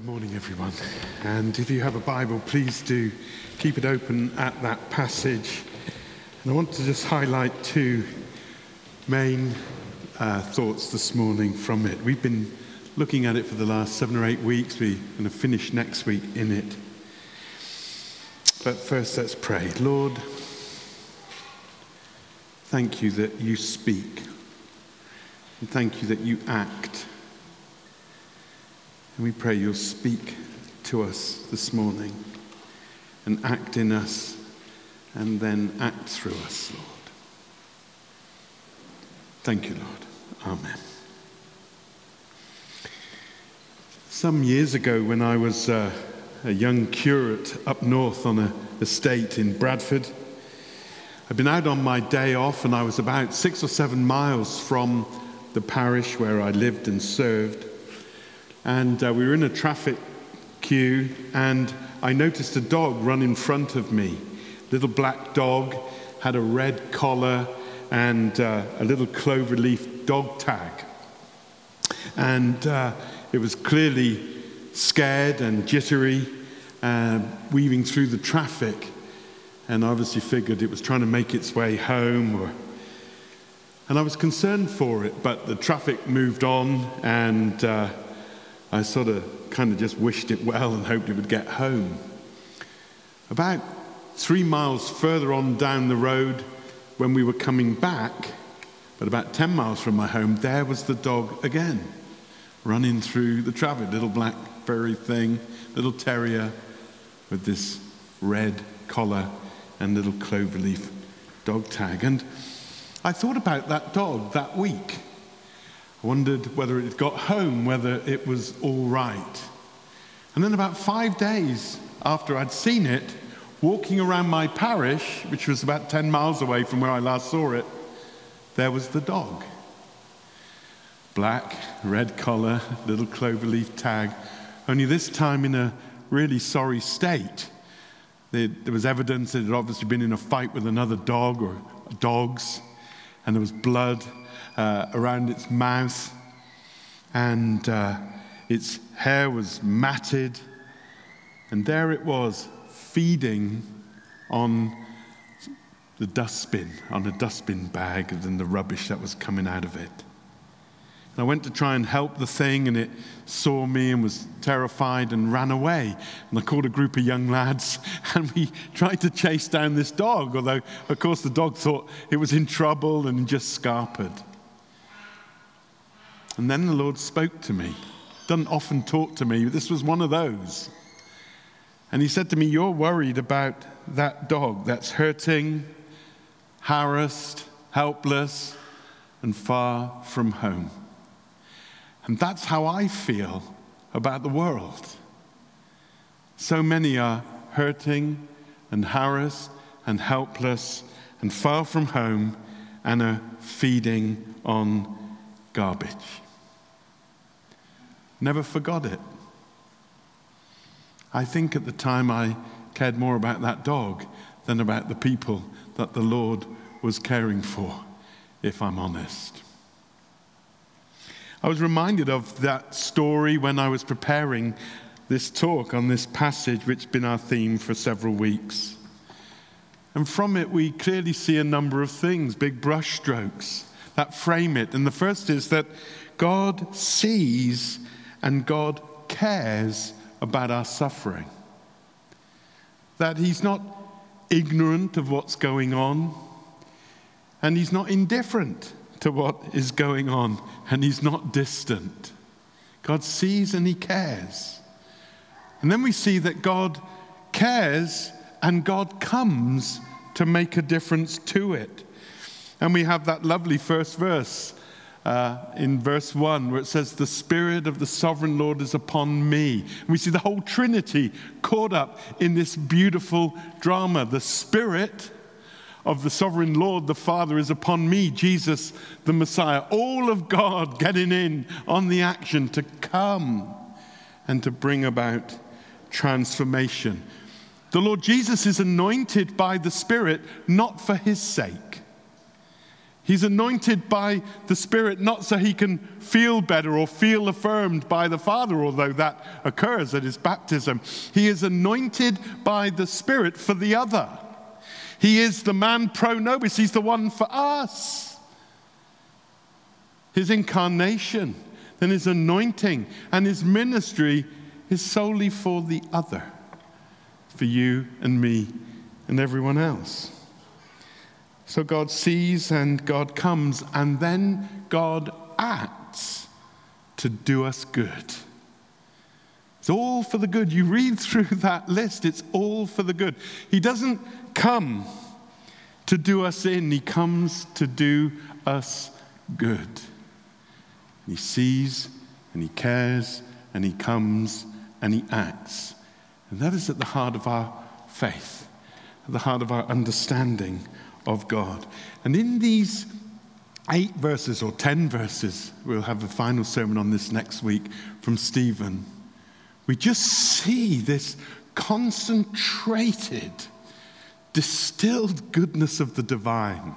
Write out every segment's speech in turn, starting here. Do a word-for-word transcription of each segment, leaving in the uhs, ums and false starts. Good morning, everyone. And if you have a Bible, please do keep it open at that passage. And I want to just highlight two main uh, thoughts this morning from it. We've been looking at it for the last seven or eight weeks. We're going to finish next week in it. But first, let's pray. Lord, thank you that you speak. And thank you that you act. And we pray you'll speak to us this morning and act in us and then act through us, Lord. Thank you, Lord. Amen. Some years ago, when I was uh, a young curate up north on an estate in Bradford, I'd been out on my day off and I was about six or seven miles from the parish where I lived and served. And uh, we were in a traffic queue, and I noticed a dog run in front of me. Little black dog, had a red collar, and uh, a little clover leaf dog tag. And uh, it was clearly scared and jittery, uh, weaving through the traffic, and I obviously figured it was trying to make its way home. Or... And I was concerned for it, but the traffic moved on, and... Uh, I sort of kind of just wished it well and hoped it would get home. About three miles further on down the road, when we were coming back, but about ten miles from my home, there was the dog again, running through the traffic, little black furry thing, little terrier with this red collar and little cloverleaf dog tag. And I thought about that dog that week. I wondered whether it had got home, whether it was all right. And then about five days after I'd seen it, walking around my parish, which was about ten miles away from where I last saw it, there was the dog. Black, red collar, little cloverleaf tag, only this time in a really sorry state. There was evidence that it had obviously been in a fight with another dog or dogs, and there was blood Uh, around its mouth, and uh, its hair was matted, and there it was, feeding on the dustbin, on a dustbin bag, and then the rubbish that was coming out of it. And I went to try and help the thing, and it saw me and was terrified and ran away. And I called a group of young lads, and we tried to chase down this dog, although, of course, the dog thought it was in trouble and just scarpered. And then the Lord spoke to me. Doesn't often talk to me, but this was one of those. And he said to me, "You're worried about that dog that's hurting, harassed, helpless, and far from home." And that's how I feel about the world. So many are hurting and harassed and helpless and far from home and are feeding on garbage. Never forgot it. I think at the time I cared more about that dog than about the people that the Lord was caring for, if I'm honest. I was reminded of that story when I was preparing this talk on this passage, which has been our theme for several weeks. And from it, we clearly see a number of things, big brushstrokes, that frame it. And the first is that God sees and God cares about our suffering. That he's not ignorant of what's going on, and he's not indifferent to what is going on, and he's not distant. God sees and he cares. And then we see that God cares and God comes to make a difference to it. And we have that lovely first verse uh, in verse one, where it says, "The Spirit of the Sovereign Lord is upon me." And we see the whole Trinity caught up in this beautiful drama. The Spirit of the Sovereign Lord, the Father, is upon me, Jesus, the Messiah. All of God getting in on the action to come and to bring about transformation. The Lord Jesus is anointed by the Spirit, not for his sake. He's anointed by the Spirit, not so he can feel better or feel affirmed by the Father, although that occurs at his baptism. He is anointed by the Spirit for the other. He is the man pro nobis. He's the one for us. His incarnation, then his anointing, and his ministry is solely for the other, for you and me and everyone else. So God sees and God comes, and then God acts to do us good. It's all for the good. You read through that list, it's all for the good. He doesn't come to do us in, he comes to do us good. He sees and he cares and he comes and he acts. And that is at the heart of our faith, at the heart of our understanding of God. And in these eight verses or ten verses, we'll have a final sermon on this next week from Stephen, we just see this concentrated, distilled goodness of the divine.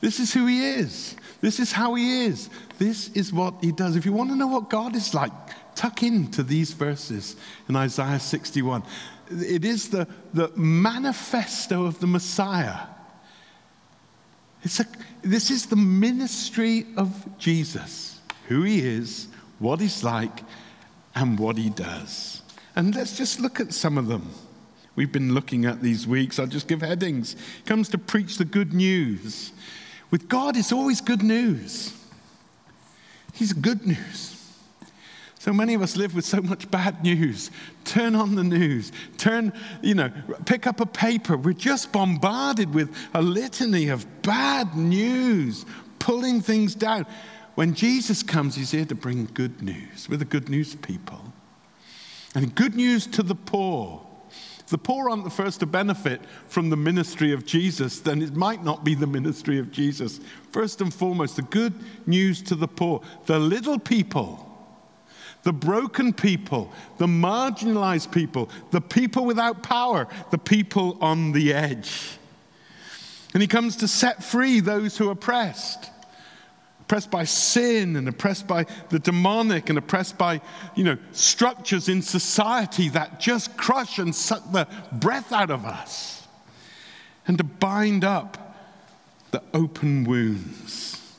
This is who he is. This is how he is. This is what he does. If you want to know what God is like, tuck into these verses in Isaiah sixty-one. It is the, the manifesto of the Messiah. It's a, this is the ministry of Jesus, who he is, what he's like, and what he does. And let's just look at some of them. We've been looking at these weeks. I'll just give headings. He comes to preach the good news. With God, it's always good news. He's good news. So many of us live with so much bad news. Turn on the news. Turn, you know, pick up a paper. We're just bombarded with a litany of bad news, pulling things down. When Jesus comes, he's here to bring good news. We're the good news people. And good news to the poor. If the poor aren't the first to benefit from the ministry of Jesus, then it might not be the ministry of Jesus. First and foremost, the good news to the poor, the little people, the broken people, the marginalized people, the people without power, the people on the edge. And he comes to set free those who are oppressed, oppressed by sin and oppressed by the demonic and oppressed by, you know, structures in society that just crush and suck the breath out of us, and to bind up the open wounds,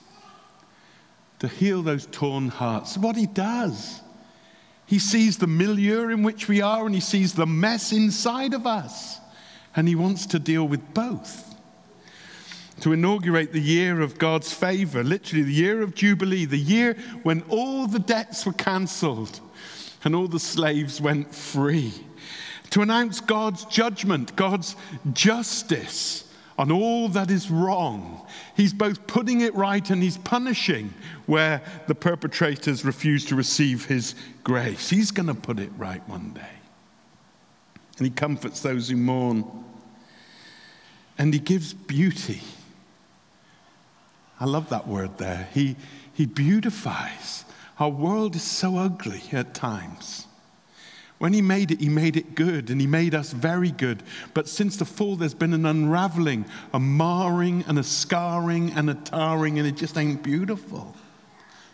to heal those torn hearts. What he does. He sees the milieu in which we are, and he sees the mess inside of us. And he wants to deal with both. To inaugurate the year of God's favor, literally the year of Jubilee, the year when all the debts were canceled and all the slaves went free. To announce God's judgment, God's justice on all that is wrong. He's both putting it right and he's punishing where the perpetrators refuse to receive his grace. He's going to put it right one day. And he comforts those who mourn. And he gives beauty. I love that word there. He, he beautifies. Our world is so ugly at times. When he made it, he made it good, and he made us very good. But since the fall, there's been an unraveling, a marring, and a scarring, and a tarring, and it just ain't beautiful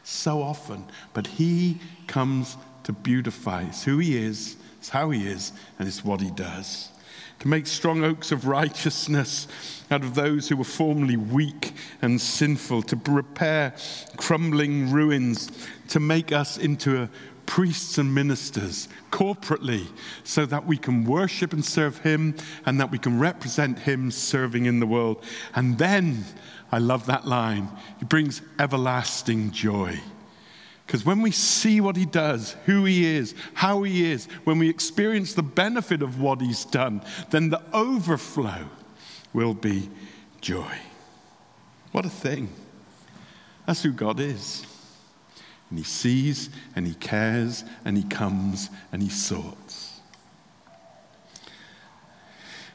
so often. But he comes to beautify. It's who he is, it's how he is, and it's what he does. To make strong oaks of righteousness out of those who were formerly weak and sinful, to repair crumbling ruins, to make us into a priests and ministers corporately, so that we can worship and serve him, and that we can represent him serving in the world. And then, I love that line, he brings everlasting joy. Because when we see what he does, who he is, how he is, when we experience the benefit of what he's done, then the overflow will be joy. What a thing. That's who God is. And he sees, and he cares, and he comes, and he sorts.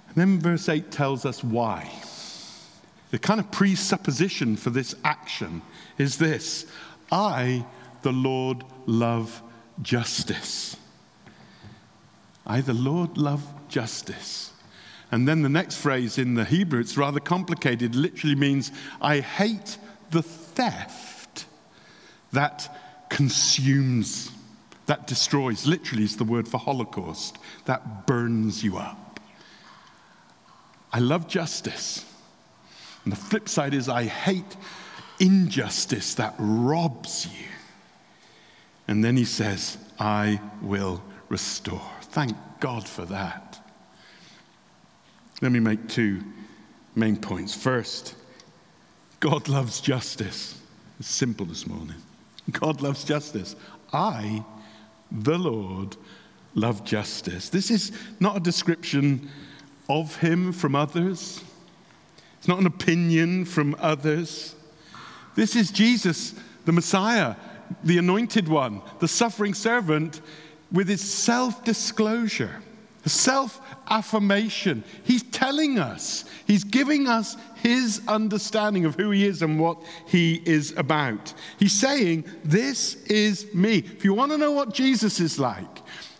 And then verse eight tells us why. The kind of presupposition for this action is this: I, the Lord, love justice. I, the Lord, love justice. And then the next phrase in the Hebrew, it's rather complicated, literally means, I hate the theft that consumes, that destroys. Literally, it's the word for Holocaust. That burns you up. I love justice. And the flip side is, I hate injustice that robs you. And then he says, I will restore. Thank God for that. Let me make two main points. First, God loves justice. It's simple this morning. God loves justice. I, the Lord, love justice. This is not a description of him from others. It's not an opinion from others. This is Jesus, the Messiah, the anointed one, the suffering servant, with his self-disclosure, self-affirmation. He's telling us, he's giving us his understanding of who he is and what he is about. He's saying, this is me. If you want to know what Jesus is like,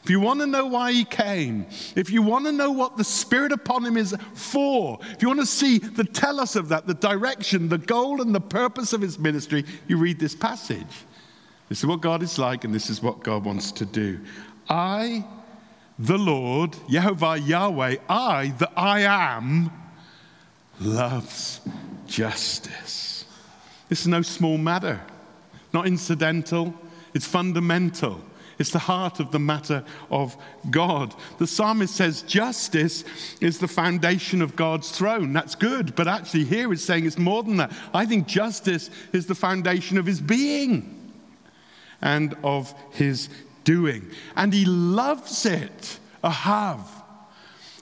if you want to know why he came, if you want to know what the Spirit upon him is for, if you want to see the tell us of that, the direction, the goal, and the purpose of his ministry, you read this passage. This is what God is like, and this is what God wants to do. I, the Lord, Yehovah, Yahweh, I, the I am, loves justice. This is no small matter, not incidental. It's fundamental. It's the heart of the matter of God. The psalmist says justice is the foundation of God's throne. That's good, but actually here it's saying it's more than that. I think justice is the foundation of his being and of his doing. And he loves it. Ahav.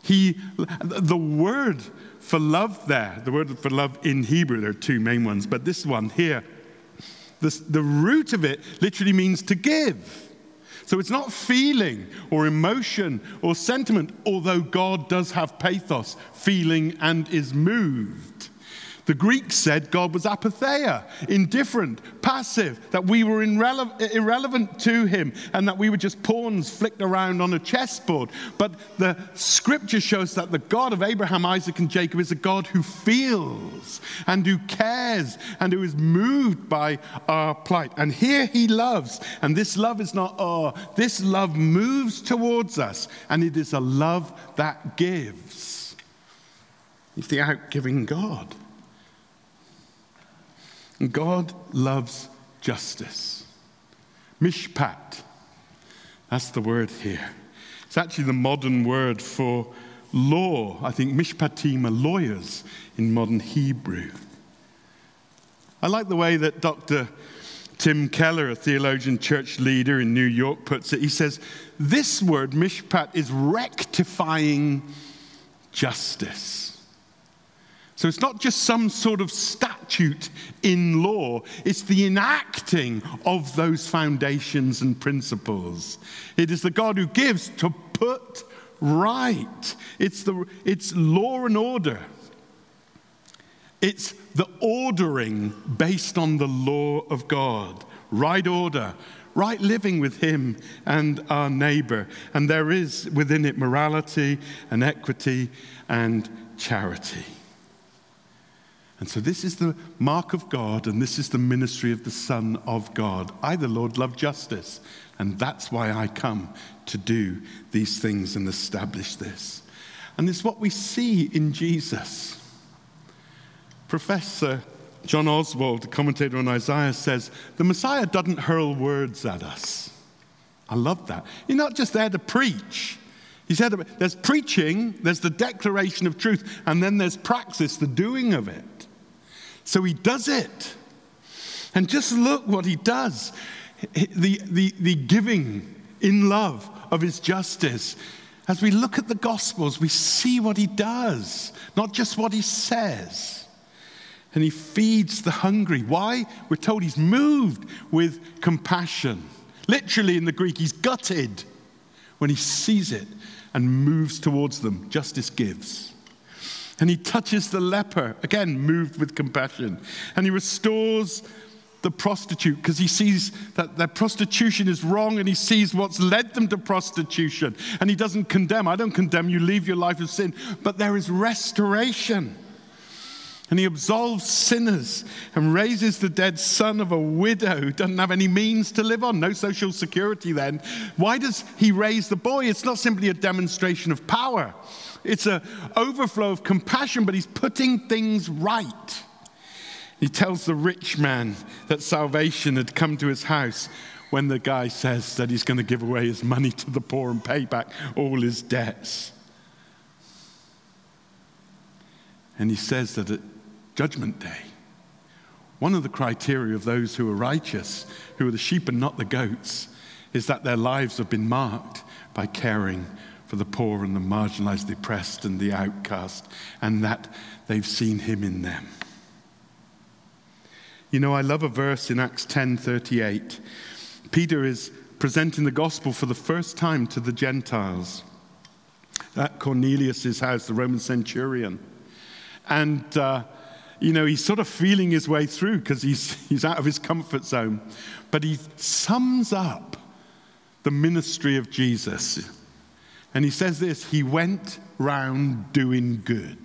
He, the word for love there, the word for love in Hebrew, there are two main ones, but this one here, this, the root of it literally means to give. So it's not feeling or emotion or sentiment, although God does have pathos, feeling, and is moved. The Greeks said God was apatheia, indifferent, passive, that we were irrele- irrelevant to him and that we were just pawns flicked around on a chessboard. But the scripture shows that the God of Abraham, Isaac, and Jacob is a God who feels and who cares and who is moved by our plight. And here he loves. And this love is not, oh, this love moves towards us. And it is a love that gives. It's the outgiving God. God loves justice. Mishpat. That's the word here. It's actually the modern word for law. I think mishpatim are lawyers in modern Hebrew. I like the way that Doctor Tim Keller, a theologian, church leader in New York, puts it. He says, this word, mishpat, is rectifying justice. So it's not just some sort of statute in law. It's the enacting of those foundations and principles. It is the God who gives to put right. It's the it's law and order. It's the ordering based on the law of God. Right order. Right living with him and our neighbor. And there is within it morality and equity and charity. And so this is the mark of God, and this is the ministry of the Son of God. I, the Lord, love justice, and that's why I come to do these things and establish this. And it's what we see in Jesus. Professor John Oswald, the commentator on Isaiah, says, the Messiah doesn't hurl words at us. I love that. You're not just there to preach. He said there's preaching, there's the declaration of truth, and then there's praxis, the doing of it. So he does it. And just look what he does. The, the, the giving in love of his justice. As we look at the Gospels, we see what he does, not just what he says. And he feeds the hungry. Why? We're told he's moved with compassion. Literally in the Greek, he's gutted when he sees it and moves towards them. Justice gives. And he touches the leper, again, moved with compassion. And he restores the prostitute because he sees that their prostitution is wrong, and he sees what's led them to prostitution. And he doesn't condemn. I don't condemn you. Leave your life of sin. But there is restoration. And he absolves sinners and raises the dead son of a widow who doesn't have any means to live on, no social security then. Why does he raise the boy? It's not simply a demonstration of power. It's an overflow of compassion, but he's putting things right. He tells the rich man that salvation had come to his house when the guy says that he's going to give away his money to the poor and pay back all his debts. And he says that it Judgment Day, one of the criteria of those who are righteous, who are the sheep and not the goats, is that their lives have been marked by caring for the poor and the marginalized, the oppressed and the outcast, and that they've seen him in them. You know, I love a verse in Acts ten thirty-eight. Peter is presenting the gospel for the first time to the Gentiles at Cornelius' house, the Roman centurion. And uh, You know, he's sort of feeling his way through because he's he's out of his comfort zone. But he sums up the ministry of Jesus. And he says this, he went round doing good.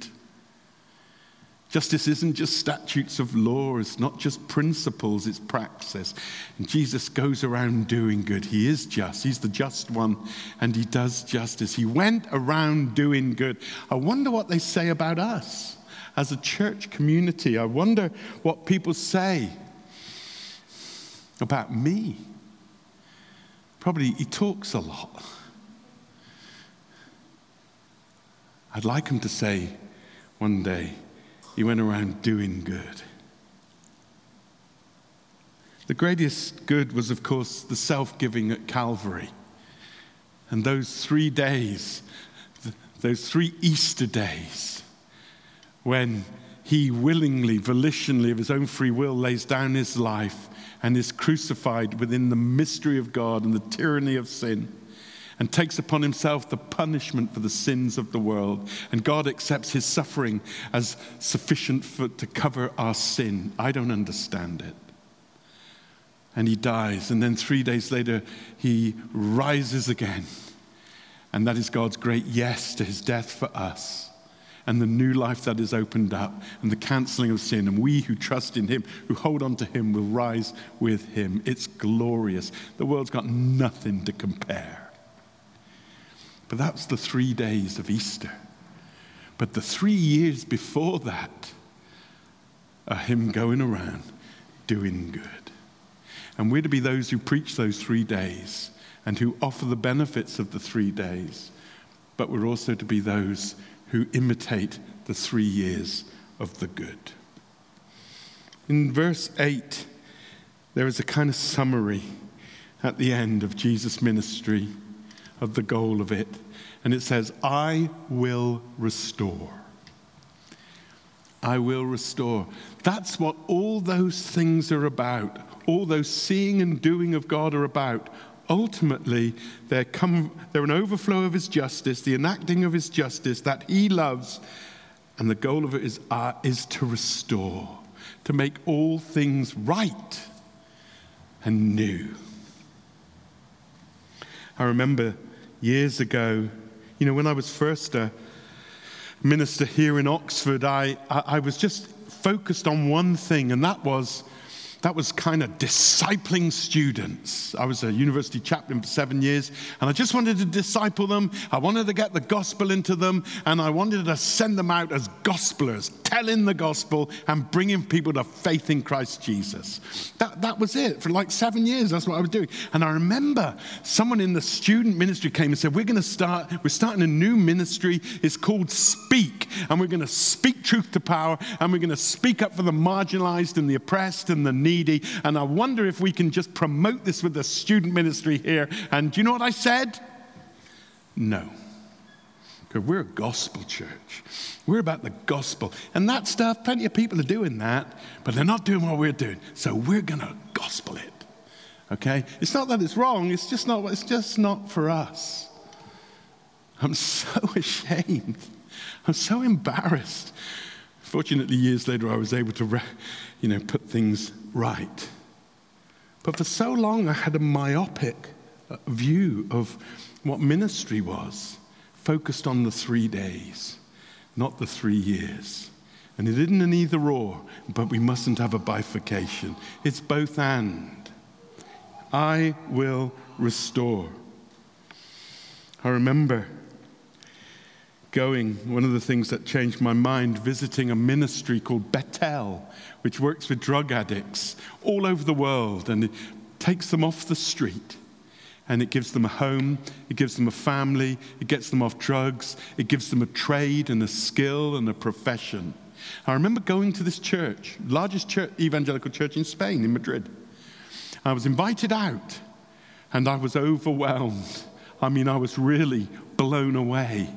Justice isn't just statutes of law. It's not just principles. It's praxis. And Jesus goes around doing good. He is just. He's the just one. And he does justice. He went around doing good. I wonder what they say about us. As a church community, I wonder what people say about me. Probably he talks a lot. I'd like him to say one day, he went around doing good. The greatest good was, of course, the self-giving at Calvary. And those three days, those three Easter days, when he willingly, volitionally, of his own free will, lays down his life and is crucified within the mystery of God and the tyranny of sin, and takes upon himself the punishment for the sins of the world. And God accepts his suffering as sufficient for, to cover our sin. I don't understand it. And he dies. And then three days later, he rises again. And that is God's great yes to his death for us, and the new life that is opened up, and the cancelling of sin. And we who trust in him, who hold on to him, will rise with him. It's glorious. The world's got nothing to compare. But that's the three days of Easter. But the three years before that are him going around doing good. And we're to be those who preach those three days and who offer the benefits of the three days. But we're also to be those who imitate the three years of the good. In verse eight, there is a kind of summary at the end of Jesus' ministry, of the goal of it, and it says, I will restore. I will restore. That's what all those things are about. All those seeing and doing of God are about. Ultimately, they're, come, they're an overflow of his justice, the enacting of his justice that he loves, and the goal of it is, uh, is to restore, to make all things right and new. I remember years ago, you know, when I was first a minister here in Oxford, I, I, I was just focused on one thing, and that was That was kind of discipling students. I was a university chaplain for seven years, and I just wanted to disciple them. I wanted to get the gospel into them, and I wanted to send them out as gospelers, telling the gospel and bringing people to faith in Christ Jesus. That, that was it. For like seven years, that's what I was doing. And I remember someone in the student ministry came and said, we're going to start, we're starting a new ministry. It's called Speak, and we're going to speak truth to power, and we're going to speak up for the marginalized and the oppressed and the needy. And I wonder if we can just promote this with the student ministry here. And do you know what I said? No. Because we're a gospel church. We're about the gospel. And that stuff, plenty of people are doing that, but they're not doing what we're doing. So we're going to gospel it. Okay? It's not that it's wrong. It's just not, it's just not for us. I'm so ashamed. I'm so embarrassed. Fortunately, years later, I was able to, you know, put things right. But for so long, I had a myopic view of what ministry was, focused on the three days, not the three years. And it isn't an either or, but we mustn't have a bifurcation. It's both and. I will restore. I remember going, one of the things that changed my mind, visiting a ministry called Betel, which works with drug addicts all over the world, and it takes them off the street. And it gives them a home, it gives them a family, it gets them off drugs, it gives them a trade and a skill and a profession. I remember going to this church, largest church, evangelical church in Spain, in Madrid. I was invited out, and I was overwhelmed. I mean, I was really blown away.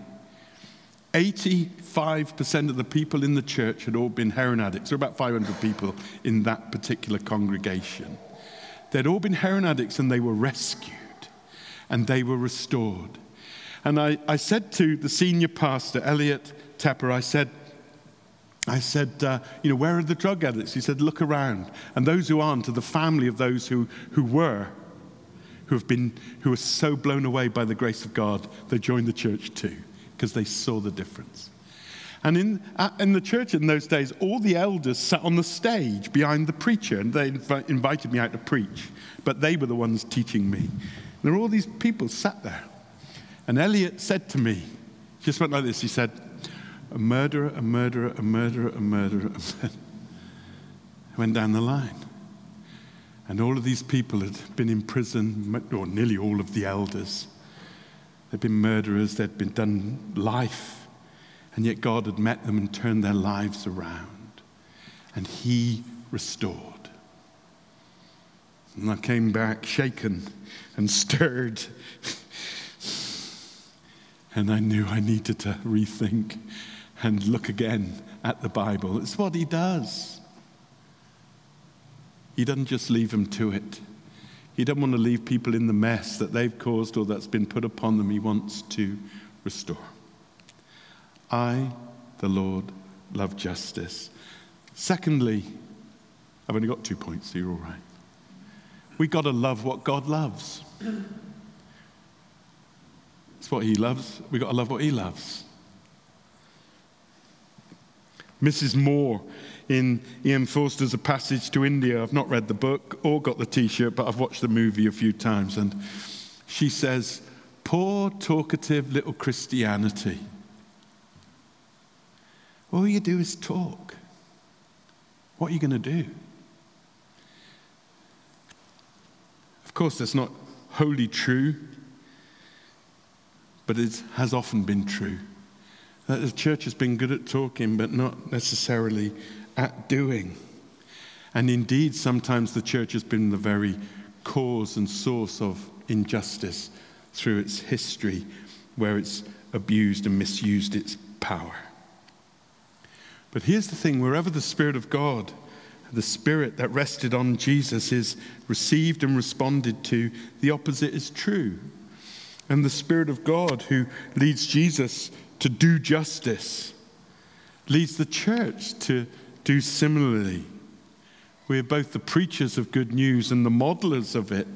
eighty-five percent of the people in the church had all been heroin addicts. There were about five hundred people in that particular congregation. They'd all been heroin addicts, and they were rescued. And they were restored. And I, I said to the senior pastor, Elliot Tepper, I said, I said, uh, you know, where are the drug addicts? He said, look around. And those who aren't are the family of those who, who were, who have been, who are so blown away by the grace of God, they joined the church too, because they saw the difference. And in, uh, in the church in those days, all the elders sat on the stage behind the preacher, and they inv- invited me out to preach, but they were the ones teaching me. There were all these people sat there. And Elliot said to me, just went like this, he said, a murderer, a murderer, a murderer, a murderer, a murderer. I went down the line. And all of these people had been in prison, or nearly all of the elders. They'd been murderers, they'd been done life. And yet God had met them and turned their lives around. And he restored. And I came back shaken and stirred. And I knew I needed to rethink and look again at the Bible. It's what he does. He doesn't just leave them to it. He doesn't want to leave people in the mess that they've caused or that's been put upon them. He wants to restore. I, the Lord, love justice. Secondly, I've only got two points, so you're all right. We've got to love what God loves. It's what he loves. We've got to love what he loves. Missus Moore in Ian Forster's A Passage to India. I've not read the book or got the T-shirt, but I've watched the movie a few times. And she says, poor, talkative little Christianity. All you do is talk. What are you going to do? Of course, that's not wholly true, but it has often been true. That the church has been good at talking, but not necessarily at doing. And indeed, sometimes the church has been the very cause and source of injustice through its history, where it's abused and misused its power. But here's the thing, wherever the Spirit of God, the spirit that rested on Jesus, is received and responded to, the opposite is true. And the Spirit of God who leads Jesus to do justice leads the church to do similarly. We are both the preachers of good news and the modelers of it.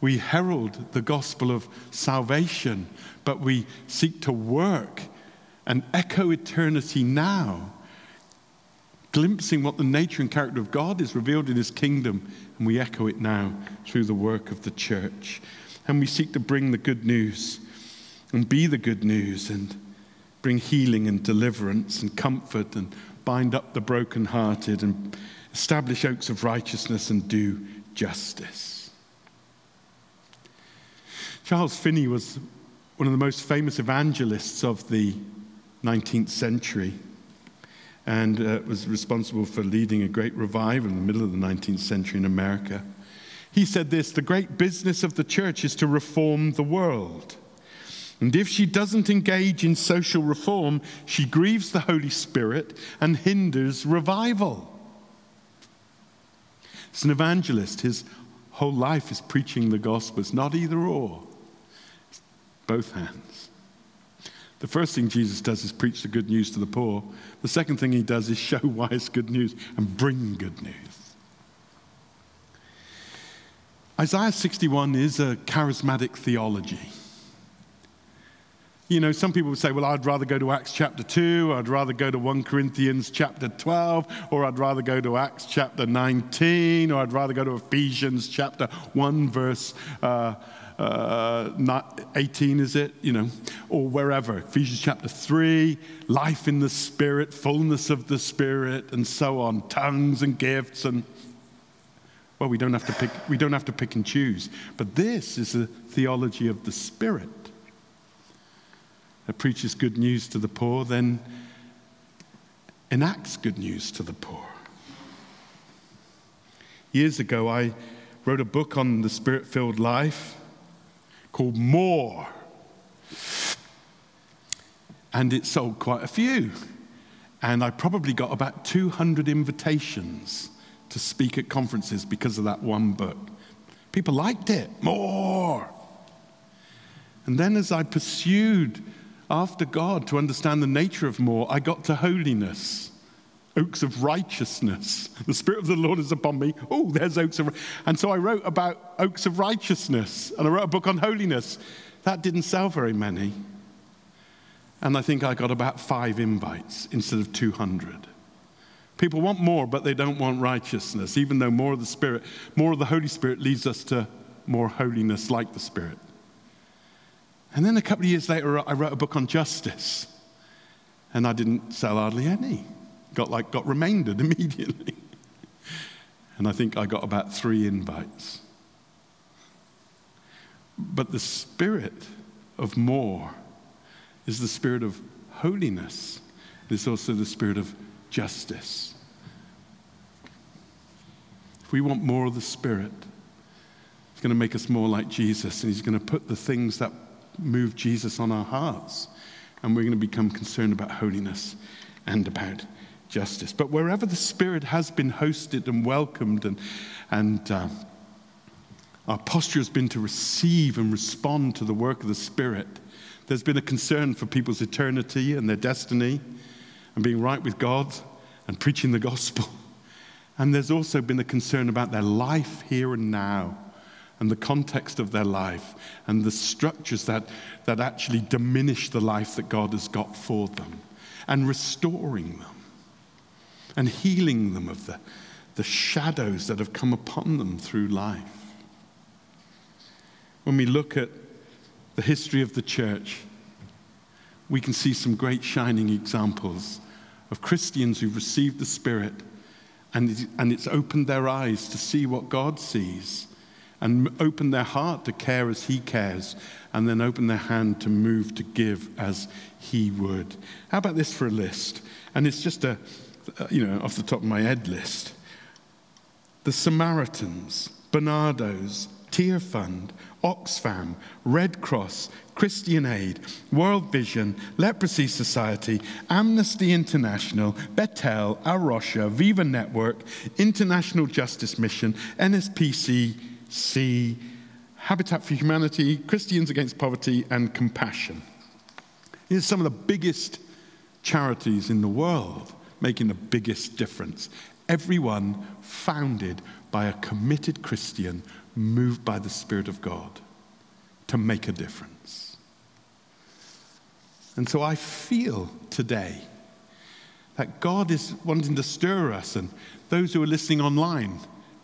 We herald the gospel of salvation, but we seek to work and echo eternity now, glimpsing what the nature and character of God is revealed in his kingdom, and we echo it now through the work of the church. And we seek to bring the good news and be the good news and bring healing and deliverance and comfort and bind up the brokenhearted and establish oaks of righteousness and do justice. Charles Finney was one of the most famous evangelists of the nineteenth century. And uh, was responsible for leading a great revival in the middle of the nineteenth century in America. He said this, the great business of the church is to reform the world. And if she doesn't engage in social reform, she grieves the Holy Spirit and hinders revival. It's an evangelist. His whole life is preaching the gospel. It's not either or. It's both hands. The first thing Jesus does is preach the good news to the poor. The second thing he does is show why it's good news and bring good news. Isaiah sixty-one is a charismatic theology. You know, some people would say, well, I'd rather go to Acts chapter two, I'd rather go to First Corinthians chapter twelve, or I'd rather go to Acts chapter nineteen, or I'd rather go to Ephesians chapter one, verse uh, uh, not eighteen, is it? You know, or wherever. Ephesians chapter three, life in the Spirit, fullness of the Spirit, and so on, tongues and gifts and... Well, we don't have to pick, we don't have to pick and choose. But this is the theology of the Spirit that preaches good news to the poor, then enacts good news to the poor. Years ago, I wrote a book on the Spirit-filled life called More. And it sold quite a few. And I probably got about two hundred invitations to speak at conferences because of that one book. People liked it, more. And then as I pursued after God to understand the nature of more, I got to holiness, oaks of righteousness. The Spirit of the Lord is upon me. Oh, there's oaks of... And so I wrote about oaks of righteousness, and I wrote a book on holiness. That didn't sell very many. And I think I got about five invites instead of two hundred. People want more, but they don't want righteousness, even though more of the Spirit, more of the Holy Spirit leads us to more holiness like the Spirit. And then a couple of years later, I wrote a book on justice, and I didn't sell hardly any. Got like, got remaindered immediately. And I think I got about three invites. But the spirit of more is the spirit of holiness. It's also the spirit of justice. If we want more of the Spirit, it's going to make us more like Jesus, and he's going to put the things that move Jesus on our hearts, and we're going to become concerned about holiness and about justice. But wherever the Spirit has been hosted and welcomed, and and uh, our posture has been to receive and respond to the work of the Spirit, there's been a concern for people's eternity and their destiny, and being right with God, and preaching the gospel. And there's also been a concern about their life here and now, and the context of their life, and the structures that, that actually diminish the life that God has got for them, and restoring them, and healing them of the, the shadows that have come upon them through life. When we look at the history of the church, we can see some great shining examples of Christians who've received the Spirit, and, and it's opened their eyes to see what God sees, and opened their heart to care as he cares, and then opened their hand to move, to give as he would. How about this for a list? And it's just a, you know, off the top of my head list. The Samaritans, Barnardo's, Tear Fund, Oxfam, Red Cross, Christian Aid, World Vision, Leprosy Society, Amnesty International, Betel, Arosha, Viva Network, International Justice Mission, N S P C C, Habitat for Humanity, Christians Against Poverty, and Compassion. These are some of the biggest charities in the world, making the biggest difference. Everyone founded by a committed Christian moved by the Spirit of God to make a difference. And so I feel today that God is wanting to stir us, and those who are listening online,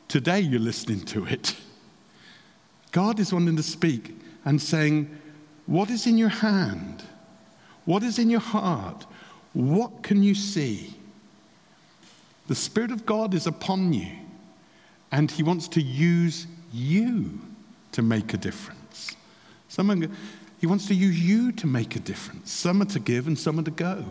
today you're listening to it. God is wanting to speak and saying, what is in your hand? What is in your heart? What can you see? The Spirit of God is upon you, and he wants to use you to make a difference. Someone, he wants to use you to make a difference. Some are to give and some are to go.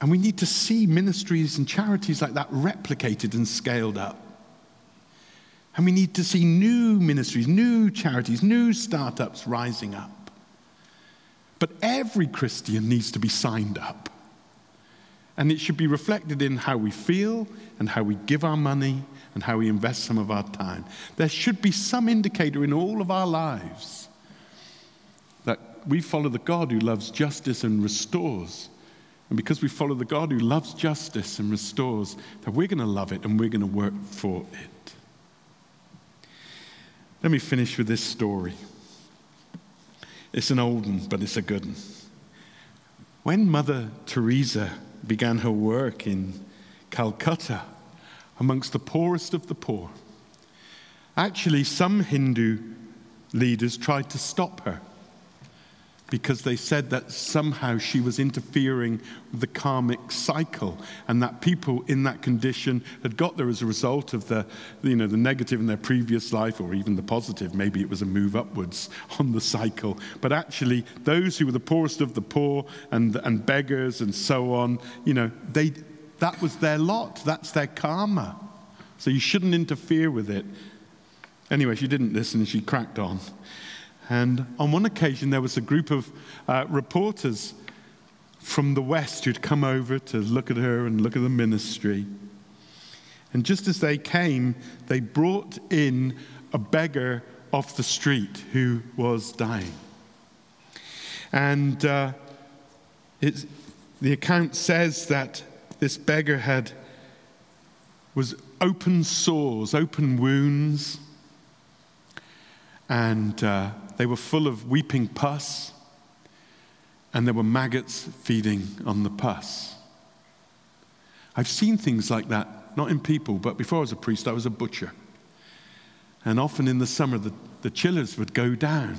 And we need to see ministries and charities like that replicated and scaled up. And we need to see new ministries, new charities, new startups rising up. But every Christian needs to be signed up. And it should be reflected in how we feel and how we give our money and how we invest some of our time. There should be some indicator in all of our lives that we follow the God who loves justice and restores, And because we follow the God who loves justice and restores, that we're going to love it and we're going to work for it. Let me finish with this story. It's an old one, but it's a good one. When Mother Teresa began her work in Calcutta, amongst the poorest of the poor, actually some Hindu leaders tried to stop her because they said that somehow she was interfering with the karmic cycle and that people in that condition had got there as a result of the, you know, the negative in their previous life or even the positive. Maybe it was a move upwards on the cycle. But actually, those who were the poorest of the poor and, and beggars and so on, you know, they that was their lot. That's their karma. So you shouldn't interfere with it. Anyway, she didn't listen. She cracked on. And on one occasion, there was a group of uh, reporters from the West who'd come over to look at her and look at the ministry. And just as they came, they brought in a beggar off the street who was dying. And uh, it's, the account says that this beggar had was open sores, open wounds, and uh, they were full of weeping pus, and there were maggots feeding on the pus. I've seen things like that, not in people, but before I was a priest, I was a butcher. And often in the summer, the, the chillers would go down,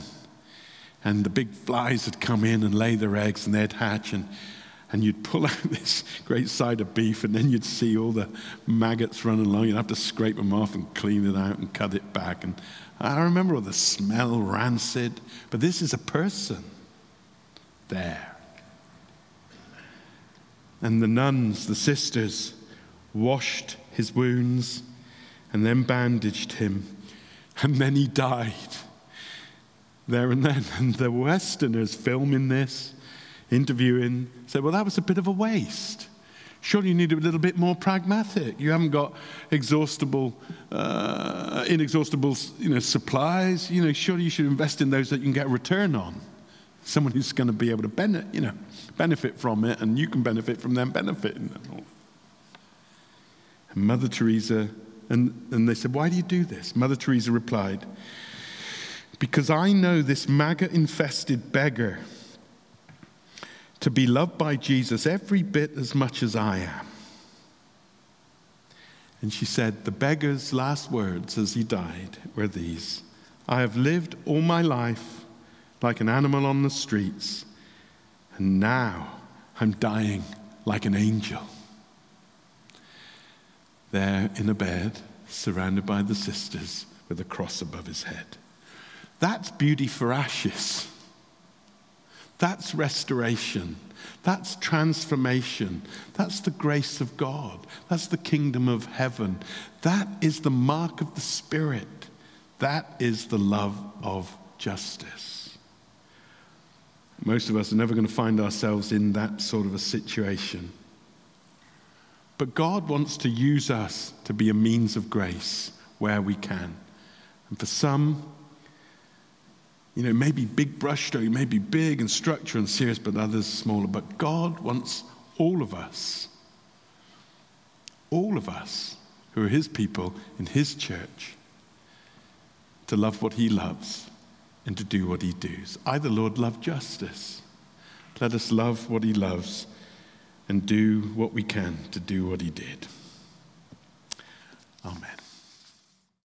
and the big flies would come in and lay their eggs, and they'd hatch, and, and you'd pull out this great side of beef, and then you'd see all the maggots running along. You'd have to scrape them off and clean it out and cut it back, and I remember all the smell, rancid, but this is a person there. And the nuns, the sisters, washed his wounds and then bandaged him, and then he died there and then. And the Westerners filming this, interviewing, said, well, that was a bit of a waste. Surely you need to be a little bit more pragmatic. You haven't got exhaustible, uh, inexhaustible, you know, supplies. You know, surely you should invest in those that you can get a return on. Someone who's going to be able to benefit, you know, benefit from it, and you can benefit from them benefiting. And Mother Teresa, and, and they said, why do you do this? Mother Teresa replied, because I know this maggot-infested beggar to be loved by Jesus every bit as much as I am. And she said, the beggar's last words as he died were these: I have lived all my life like an animal on the streets, and now I'm dying like an angel. There in a bed, surrounded by the sisters, with a cross above his head. That's beauty for ashes. That's restoration. That's transformation. That's the grace of God. That's the kingdom of heaven. That is the mark of the Spirit. That is the love of justice. Most of us are never going to find ourselves in that sort of a situation. But God wants to use us to be a means of grace where we can. And for some, you know, maybe big brushstroke, maybe big and structure and serious, but others smaller. But God wants all of us, all of us who are his people in his church, to love what he loves and to do what he does. I, the Lord, love justice. Let us love what he loves and do what we can to do what he did. Amen.